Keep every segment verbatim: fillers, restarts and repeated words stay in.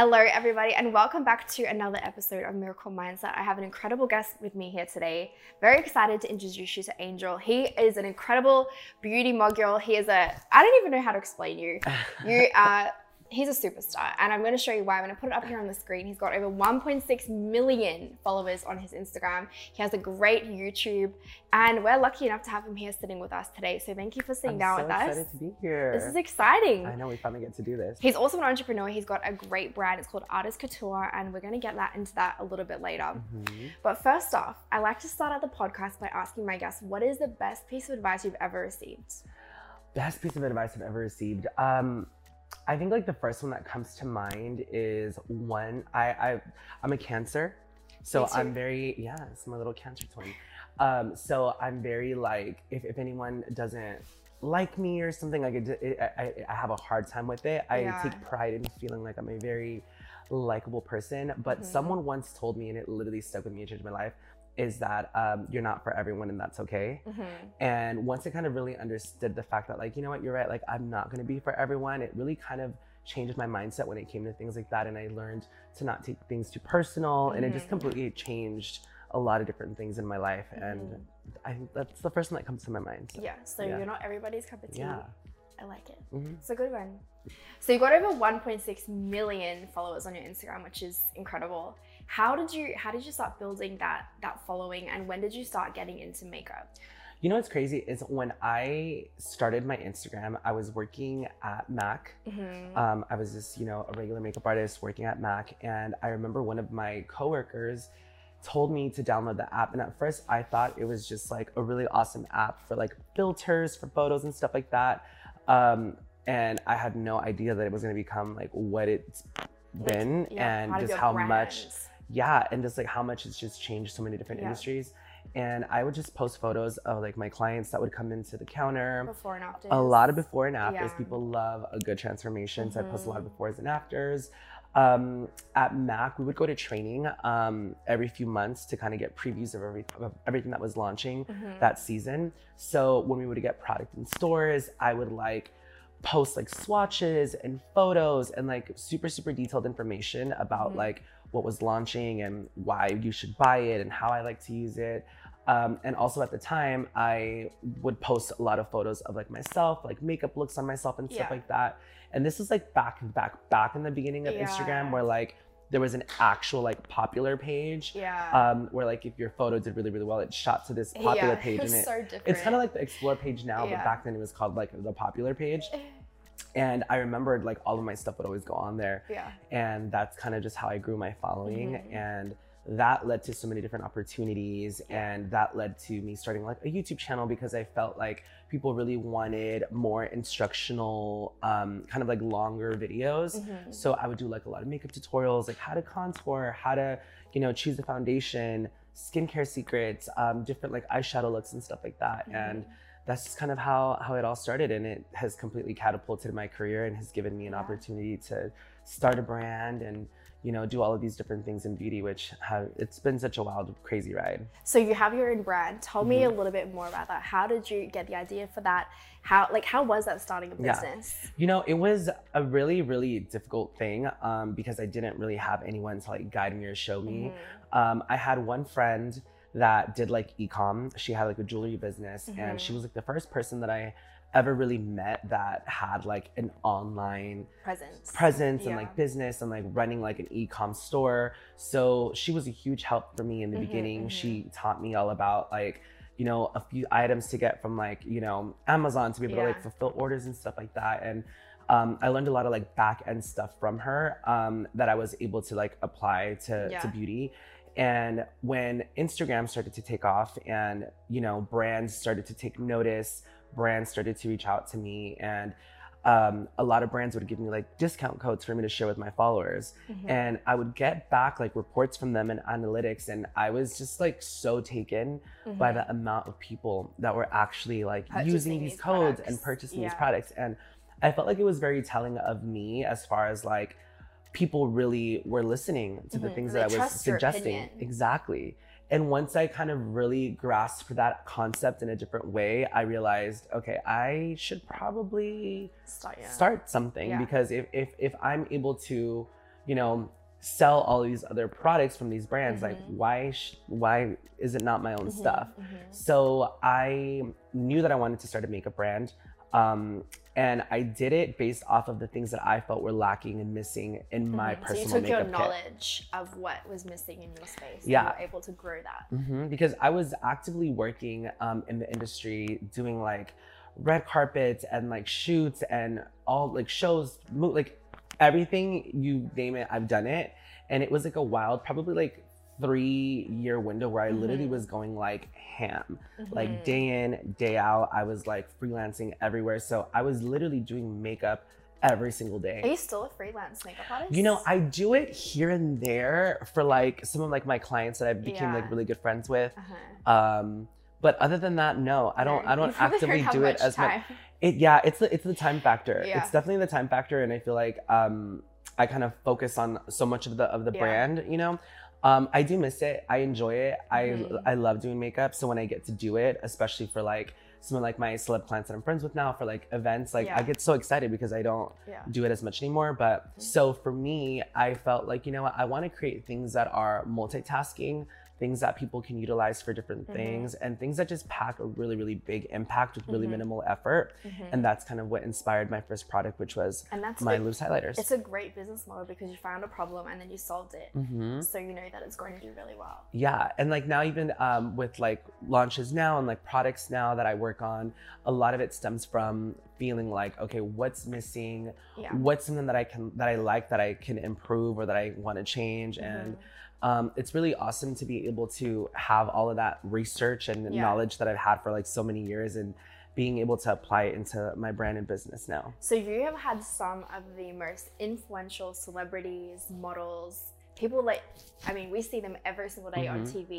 Hello everybody and welcome back to another episode of Miracle Mindset. I have an incredible guest with me here today. Very excited to introduce you to Angel. He is an incredible beauty mogul. He is a, I don't even know how to explain you. You are, he's a superstar and I'm going to show you why. I'm going to put it up here on the screen. He's got over one point six million followers on his Instagram. He has a great YouTube and we're lucky enough to have him here sitting with us today. So thank you for sitting I'm down so with us. I'm so excited to be here. This is exciting. I know, we finally get to do this. He's also an entrepreneur. He's got a great brand. It's called Artist Couture and we're going to get that into that a little bit later. Mm-hmm. But first off, I like to start out the podcast by asking my guests, what is the best piece of advice you've ever received? Best piece of advice I've ever received? Um, I think like the first one that comes to mind is one, I, I, I'm a Cancer, so I'm very, yeah, it's my little Cancer twin. Um, so I'm very like, if, if anyone doesn't like me or something, like it, it, I, I have a hard time with it. I yeah. take pride in feeling like I'm a very likable person, but mm-hmm. someone once told me, and it literally stuck with me and changed my life, is that um, you're not for everyone and that's okay. Mm-hmm. And once I kind of really understood the fact that like, you know what, you're right, like I'm not gonna be for everyone, it really kind of changed my mindset when it came to things like that. And I learned to not take things too personal mm-hmm. and it just completely changed a lot of different things in my life. Mm-hmm. And I think that's the first one that comes to my mind. So, yeah, so yeah. you're not everybody's cup of tea. Yeah. I like it. Mm-hmm. It's a good one. So you've got over one point six million followers on your Instagram, which is incredible. How did you how did you start building that that following and when did you start getting into makeup? You know what's crazy is when I started my Instagram, I was working at Mac. Mm-hmm. Um, I was just, you know, a regular makeup artist working at Mac, and I remember one of my coworkers told me to download the app, and at first I thought it was just like a really awesome app for like filters for photos and stuff like that. Um, and I had no idea that it was going to become like what it's been, like, yeah, and just how brand. much Yeah, and just like how much it's just changed so many different yeah. industries. And I would just post photos of like my clients that would come into the counter. Before and afters. A lot of before and afters. Yeah. People love a good transformation. Mm-hmm. So I post a lot of befores and afters. Um, at Mac, we would go to training um, every few months to kind of get previews of, every, of everything that was launching mm-hmm. that season. So when we would get product in stores, I would like post like swatches and photos and like super, super detailed information about mm-hmm. like what was launching and why you should buy it and how I like to use it. Um, and also at the time, I would post a lot of photos of like myself, like makeup looks on myself and stuff yeah. like that. And this was like back, back, back in the beginning of yeah. Instagram, where like there was an actual like popular page yeah. um, where like if your photo did really, really well, it shot to this popular yeah, page. It was and it, so different. It's kind of like the Explore page now, yeah. but back then it was called like the popular page. And I remembered like all of my stuff would always go on there. Yeah. And that's kind of just how I grew my following. Mm-hmm. And that led to so many different opportunities. And that led to me starting like a YouTube channel, because I felt like people really wanted more instructional, um, kind of like longer videos. Mm-hmm. So I would do like a lot of makeup tutorials, like how to contour, how to, you know, choose a foundation, skincare secrets, um, different like eyeshadow looks and stuff like that. Mm-hmm. And that's just kind of how, how it all started. And it has completely catapulted my career and has given me an yeah. opportunity to start a brand and, you know, do all of these different things in beauty, which have, it's been such a wild, crazy ride. So you have your own brand. Tell mm-hmm. me a little bit more about that. How did you get the idea for that? How, like, how was that starting a business? Yeah. You know, it was a really, really difficult thing um, because I didn't really have anyone to like guide me or show me. Mm-hmm. Um, I had one friend that did like e-com. She had like a jewelry business mm-hmm. and she was like the first person that I ever really met that had like an online presence presence yeah. and like business and like running like an e-com store. So she was a huge help for me in the mm-hmm, beginning. Mm-hmm. She taught me all about like, you know, a few items to get from like, you know, Amazon to be able yeah. to like fulfill orders and stuff like that. And Um, I learned a lot of like back end stuff from her um, that I was able to like apply to, yeah. to beauty. And when Instagram started to take off and, you know, brands started to take notice, brands started to reach out to me, and um, a lot of brands would give me like discount codes for me to share with my followers. Mm-hmm. And I would get back like reports from them and analytics. And I was just like so taken mm-hmm. by the amount of people that were actually like purchasing using these, these codes products. and purchasing yeah. these products. And I felt like it was very telling of me as far as like people really were listening to mm-hmm. the things that I was suggesting. Exactly. And once I kind of really grasped that concept in a different way, I realized, okay, I should probably start, yeah. start something yeah. because if, if, if I'm able to, you know, sell all these other products from these brands. Mm-hmm. Like, why, sh why is it not my own mm-hmm. stuff? Mm-hmm. So I knew that I wanted to start a makeup brand. Um, and I did it based off of the things that I felt were lacking and missing in mm-hmm. my personal makeup. So you took your knowledge kit. of what was missing in your space. Yeah. And you were able to grow that. Mm-hmm. Because I was actively working um, in the industry, doing like red carpets and like shoots and all like shows, like everything you name it, I've done it. And it was like a wild, probably like three year window where I mm-hmm. literally was going like ham, mm-hmm. like day in, day out. I was like freelancing everywhere. So I was literally doing makeup every single day. Are you still a freelance makeup artist? You know, I do it here and there for like some of like my clients that I became yeah. like really good friends with. Uh-huh. Um, but other than that, no, I don't, no, I don't actively do it as much. It, yeah, it's the, it's the time factor. Yeah. It's definitely the time factor. And I feel like um, I kind of focus on so much of the, of the yeah. brand, you know? Um, I do miss it. I enjoy it. I mm. I love doing makeup. So when I get to do it, especially for like some of like my celeb clients that I'm friends with now for like events, like yeah. I get so excited because I don't yeah. do it as much anymore. But mm. so for me, I felt like, you know what, I want to create things that are multitasking, things that people can utilize for different mm-hmm. things, and things that just pack a really, really big impact with really mm-hmm. minimal effort. Mm-hmm. And that's kind of what inspired my first product, which was and that's my loose highlighters. It's a great business model because you found a problem and then you solved it. Mm-hmm. So you know that it's going to do really well. Yeah, and like now even um, with like launches now and like products now that I work on, a lot of it stems from feeling like, okay, what's missing? Yeah. What's something that I can, that I like, that I can improve or that I want to change? Mm-hmm. And Um, it's really awesome to be able to have all of that research and yeah. knowledge that I've had for like so many years and being able to apply it into my brand and business now. So you have had some of the most influential celebrities, models, people like, I mean, we see them every single day mm-hmm. on T V,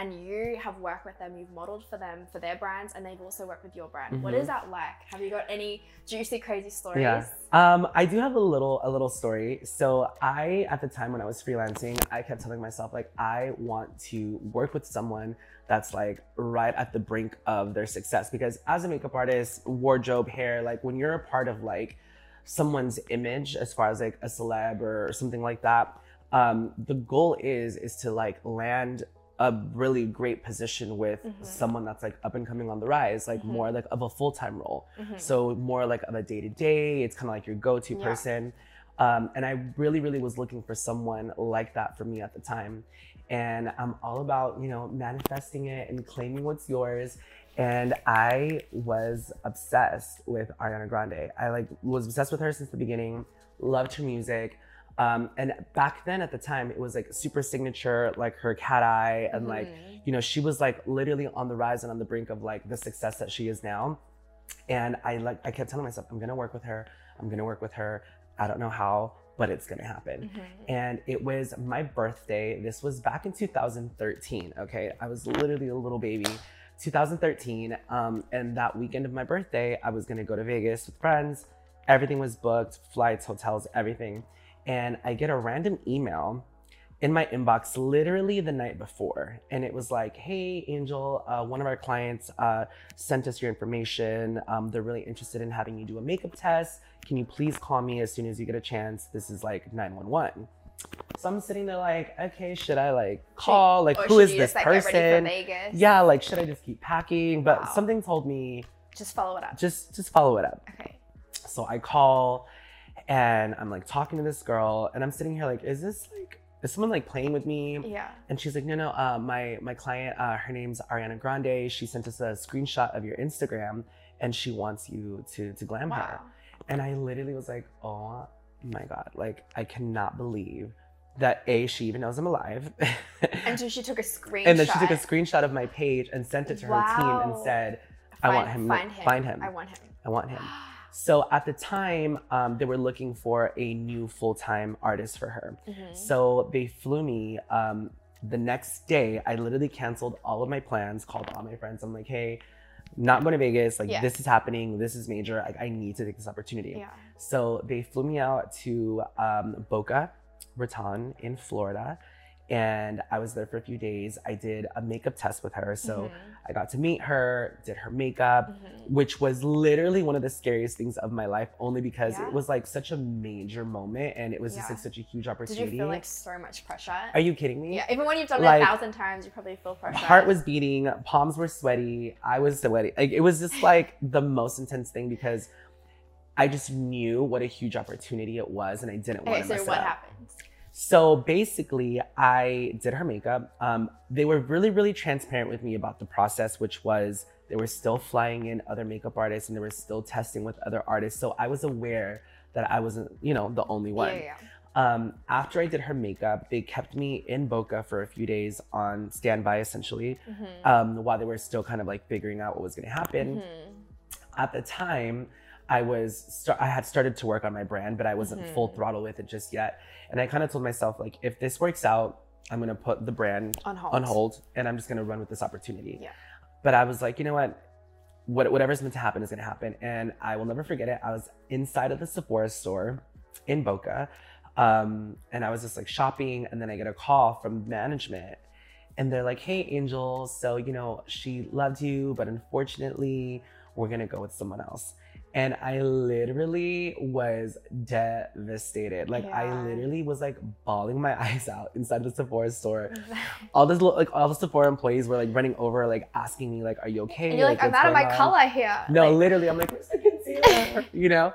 and you have worked with them, you've modeled for them, for their brands, and they've also worked with your brand. Mm-hmm. What is that like? Have you got any juicy, crazy stories? Yeah. Um, I do have a little, a little story. So I, at the time when I was freelancing, I kept telling myself, like, I want to work with someone that's like right at the brink of their success. Because as a makeup artist, wardrobe, hair, like when you're a part of like someone's image, as far as like a celeb or something like that, um, the goal is, is to like land a really great position with mm-hmm. someone that's like up and coming on the rise, like mm-hmm. more like of a full-time role. Mm-hmm. So more like of a day-to-day, it's kind of like your go-to yeah. person. Um, and I really, really was looking for someone like that for me at the time. And I'm all about, you know, manifesting it and claiming what's yours. And I was obsessed with Ariana Grande. I like was obsessed with her since the beginning, loved her music. Um, and back then at the time, it was like super signature, like her cat eye. And mm-hmm. like, you know, she was like literally on the rise and on the brink of like the success that she is now. And I like, I kept telling myself, I'm going to work with her. I'm going to work with her. I don't know how, but it's going to happen. Mm-hmm. And it was my birthday. This was back in two thousand thirteen. Okay. I was literally a little baby, two thousand thirteen. Um, and that weekend of my birthday, I was going to go to Vegas with friends. Everything was booked, flights, hotels, everything. And I get a random email in my inbox literally the night before. And it was like, hey, Angel, uh, one of our clients uh, sent us your information. Um, they're really interested in having you do a makeup test. Can you please call me as soon as you get a chance? This is like nine one one. So I'm sitting there like, okay, should I like call? Like, or who is this just, person? Like, yeah, like, should I just keep packing? But wow. something told me. Just follow it up. Just, just follow it up. Okay. So I call. And I'm like talking to this girl and I'm sitting here like, is this like, is someone like playing with me? Yeah. And she's like, no, no, uh, my, my client, uh, her name's Ariana Grande. She sent us a screenshot of your Instagram and she wants you to, to glam wow. her. And I literally was like, oh my God. Like, I cannot believe that A, she even knows I'm alive. And so she took a screenshot. And then she took a screenshot of my page and sent it to wow. her team and said, I find, want him, find him, find him. I want him. I want him. So at the time, um, they were looking for a new full-time artist for her. Mm-hmm. So they flew me. Um, the next day, I literally canceled all of my plans, called all my friends. I'm like, hey, not going to Vegas. Like, yeah. this is happening. This is major. Like, I need to take this opportunity. Yeah. So they flew me out to um, Boca Raton in Florida. and I was there for a few days. I did a makeup test with her. So mm-hmm. I got to meet her, did her makeup, mm-hmm. which was literally one of the scariest things of my life, only because yeah. it was like such a major moment and it was yeah. just like such a huge opportunity. Did you feel like so much pressure? Are you kidding me? Yeah, even when you've done like, it a thousand times, you probably feel pressure. Heart was beating, palms were sweaty, I was sweaty. Like, it was just like the most intense thing because I just knew what a huge opportunity it was and I didn't want okay, to so mess it up. Okay, so what happened? So basically, I did her makeup. Um, they were really, really transparent with me about the process, which was they were still flying in other makeup artists and they were still testing with other artists. So I was aware that I wasn't, you know, the only one. Yeah, yeah. Um, after I did her makeup, they kept me in Boca for a few days on standby, essentially, mm-hmm. um, while they were still kind of like figuring out what was going to happen. Mm-hmm. At the time, I was, I had started to work on my brand, but I wasn't mm-hmm. full throttle with it just yet. And I kind of told myself, like, if this works out, I'm going to put the brand on hold. on hold and I'm just going to run with this opportunity. Yeah. But I was like, you know what? what, whatever's meant to happen is going to happen. And I will never forget it. I was inside of the Sephora store in Boca. Um, and I was just like shopping. And then I get a call from management and they're like, hey, Angel. So, you know, she loved you, but unfortunately we're going to go with someone else. And I literally was devastated. Like yeah. I literally was like bawling my eyes out inside the Sephora store. all this like all the Sephora employees were like running over, like asking me, like, "Are you okay?" And you're like, like "I'm out of my on? color here." No, like, literally, I'm like, "Where's the concealer?" You know.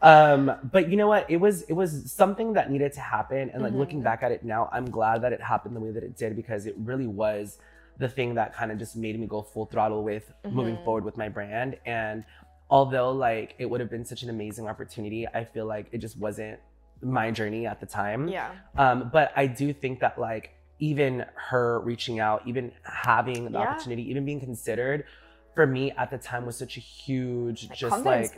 Um, but you know what? It was it was something that needed to happen. And like mm-hmm. looking back at it now, I'm glad that it happened the way that it did because it really was the thing that kind of just made me go full throttle with mm-hmm. moving forward with my brand. And although like it would have been such an amazing opportunity, I feel like it just wasn't my journey at the time. Yeah. Um, but I do think that like even her reaching out, even having the yeah. opportunity, even being considered for me at the time was such a huge, like, just like,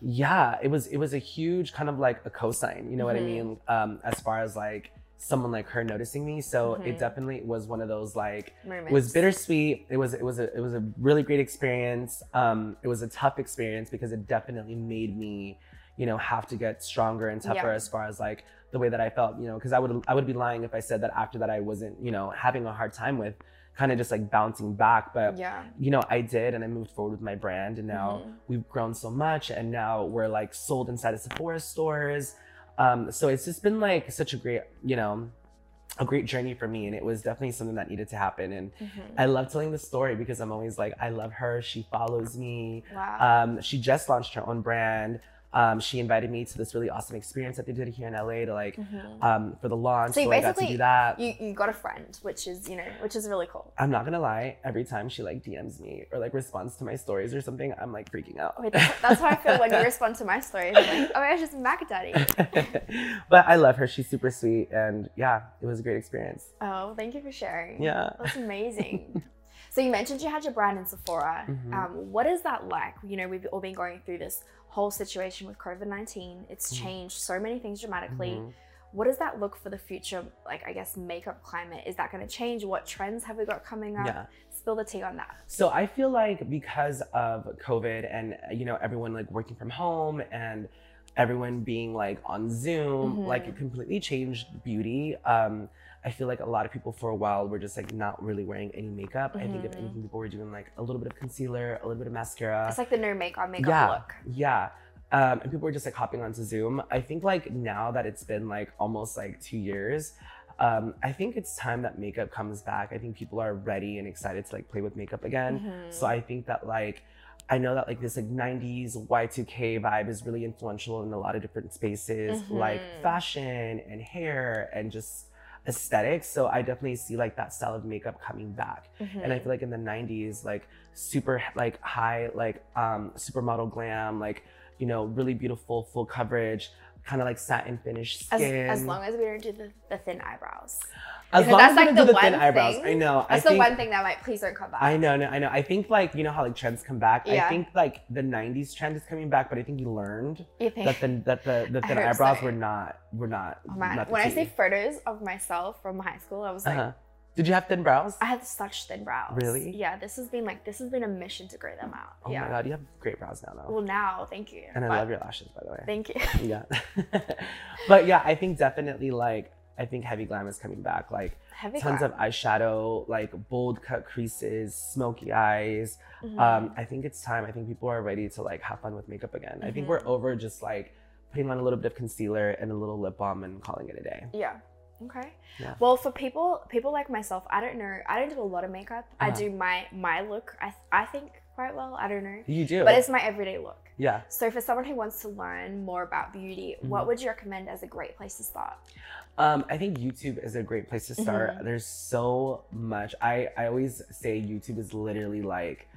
yeah, it was, it was a huge kind of like a cosign, you know mm-hmm. what I mean? Um, as far as like someone like her noticing me. So mm-hmm. it definitely was one of those like, Moments. It was bittersweet. It was, it was, a, it was a really great experience. Um, it was a tough experience because it definitely made me, you know, have to get stronger and tougher yeah. as far as like the way that I felt, you know, cause I would, I would be lying if I said that after that I wasn't, you know, having a hard time with kind of just like bouncing back. But yeah. you know, I did, and I moved forward with my brand and now mm-hmm. we've grown so much and now we're like sold inside of Sephora stores. Um, so it's just been like such a great, you know, a great journey for me. And it was definitely something that needed to happen. And mm-hmm. I love telling the story because I'm always like, I love her. She follows me. Wow. Um, she just launched her own brand. Um, she invited me to this really awesome experience that they did here in L A to like, mm-hmm. um, for the launch. So, you so basically, I got to do that. You, you got a friend, which is, you know, which is really cool. I'm not going to lie. Every time she like D Ms me or like responds to my stories or something, I'm like freaking out. Wait, that's, that's how I feel when you respond to my stories. I'm like, oh my gosh, it's Mac Daddy. But I love her. She's super sweet. And yeah, it was a great experience. Oh, thank you for sharing. Yeah. That's amazing. So you mentioned you had your brand in Sephora. Mm-hmm. Um, what is that like? You know, we've all been going through this whole situation with COVID nineteen. It's mm-hmm. changed so many things dramatically. Mm-hmm. What does that look for the future? Like, I guess, makeup climate, is that going to change? What trends have we got coming up? Yeah. Spill the tea on that. So I feel like because of COVID and, you know, everyone like working from home and everyone being like on Zoom, mm-hmm. like it completely changed beauty. Um, I feel like a lot of people for a while were just like not really wearing any makeup. Mm-hmm. I think if anything, people were doing like a little bit of concealer, a little bit of mascara. It's like the no makeup makeup yeah, look. Yeah, um, and people were just like hopping onto Zoom. I think like now that it's been like almost like two years, um, I think it's time that makeup comes back. I think people are ready and excited to like play with makeup again. Mm-hmm. So I think that like, I know that like this like nineties Y two K vibe is really influential in a lot of different spaces, mm-hmm. like fashion and hair and just aesthetics. So I definitely see like that style of makeup coming back. Mm-hmm. And I feel like in the nineties, like super like high, like um, supermodel glam, like, you know, really beautiful, full coverage, kind of like satin finish skin. As, as long as we don't do the, the thin eyebrows. As long as we don't do the thin eyebrows. I know. That's the one thing that might, please don't come back. I know, no, I know. I think like, you know how like trends come back? Yeah. I think like the nineties trend is coming back, but I think you learned you think? that the that the, the thin eyebrows so. were not, were not. Oh man, not when I see photos of myself from high school, I was like, uh-huh. Did you have thin brows? I had such thin brows. Really? Yeah, this has been like, this has been a mission to grow them out. Oh yeah. My God, you have great brows now though. Well now, thank you. And I but, love your lashes, by the way. Thank you. Yeah. But yeah, I think definitely like I think heavy glam is coming back. Like heavy tons glam. of eyeshadow, like bold cut creases, smoky eyes. Mm-hmm. Um, I think it's time. I think people are ready to like have fun with makeup again. Mm-hmm. I think we're over just like putting on a little bit of concealer and a little lip balm and calling it a day. Yeah. Okay. Yeah. Well, for people, people like myself, I don't know. I don't do a lot of makeup. Uh-huh. I do my my look. I I think quite well. I don't know. You do. But it's my everyday look. Yeah. So for someone who wants to learn more about beauty, mm-hmm. what would you recommend as a great place to start? Um, I think YouTube is a great place to start. Mm-hmm. There's so much. I, I always say YouTube is literally like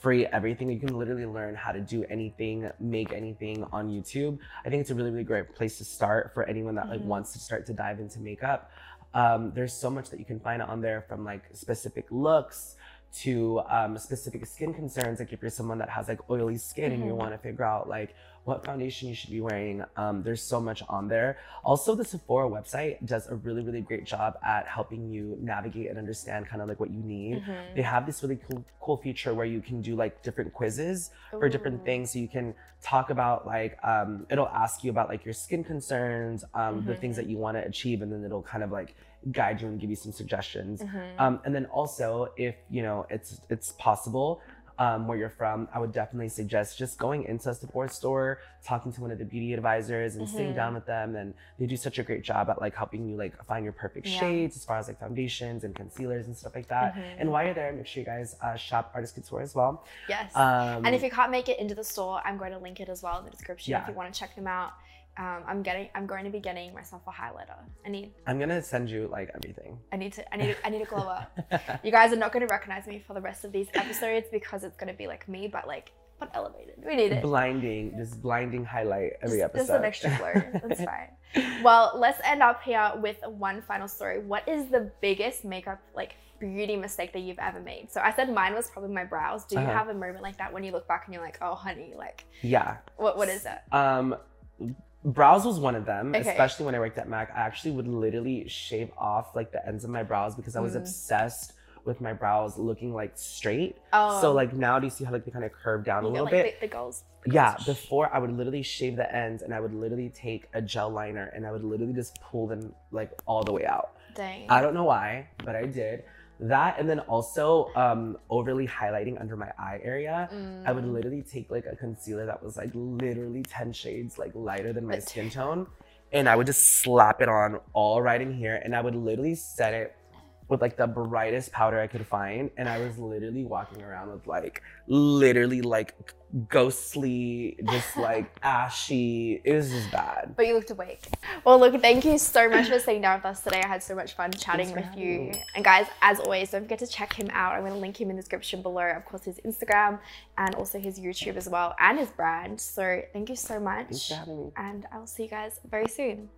free everything. You can literally learn how to do anything, make anything on YouTube. I think it's a really, really great place to start for anyone that mm-hmm. like wants to start to dive into makeup. Um, there's so much that you can find on there, from like specific looks to um, specific skin concerns. Like if you're someone that has like oily skin mm-hmm. and you want to figure out like what foundation you should be wearing, um, there's so much on there. Also, the Sephora website does a really, really great job at helping you navigate and understand kind of like what you need. Mm-hmm. They have this really cool, cool feature where you can do like different quizzes Ooh. for different things. So you can talk about like, um, it'll ask you about like your skin concerns, um, mm-hmm. the things that you want to achieve, and then it'll kind of like guide you and give you some suggestions. Mm-hmm. Um, and then also, if you know it's it's possible, um, where you're from, I would definitely suggest just going into a Sephora store, talking to one of the beauty advisors, and mm-hmm. sitting down with them. And they do such a great job at like helping you like find your perfect yeah. shades, as far as like foundations and concealers and stuff like that. Mm-hmm. And while you're there, make sure you guys uh, shop Artist Couture as well. Yes. Um, and if you can't make it into the store, I'm going to link it as well in the description yeah. if you want to check them out. Um, I'm getting. I'm going to be getting myself a highlighter. I need. I'm gonna send you like everything. I need to. I need. I need to glow up. You guys are not going to recognize me for the rest of these episodes because it's going to be like me, but like but elevated. We need it. Blinding, just blinding highlight every just, episode. Just an extra blur. That's fine. Well, let's end up here with one final story. What is the biggest makeup like beauty mistake that you've ever made? So I said mine was probably my brows. Do you uh-huh. have a moment like that when you look back and you're like, oh honey, like yeah. What what is it? Um. Brows was one of them, okay. especially when I worked at Mac. I actually would literally shave off like the ends of my brows because I was mm. obsessed with my brows looking like straight. Oh. So like now, do you see how like they kind of curve down you a little know, like, bit? The, the goals. Yeah, before I would literally shave the ends and I would literally take a gel liner and I would literally just pull them like all the way out. Dang. I don't know why, but I did. That, and then also um, overly highlighting under my eye area. Mm. I would literally take like a concealer that was like literally ten shades like lighter than my but skin tone, and I would just slap it on all right in here, and I would literally set it with like the brightest powder I could find, and I was literally walking around with like literally like ghostly, just like ashy. It was just bad. But you looked awake. Well, look, thank you so much for sitting down with us today. I had so much fun chatting with you. you. And guys, as always, don't forget to check him out. I'm going to link him in the description below. Of course, his Instagram and also his YouTube as well, and his brand. So thank you so much. Thanks for having me. And I'll see you guys very soon.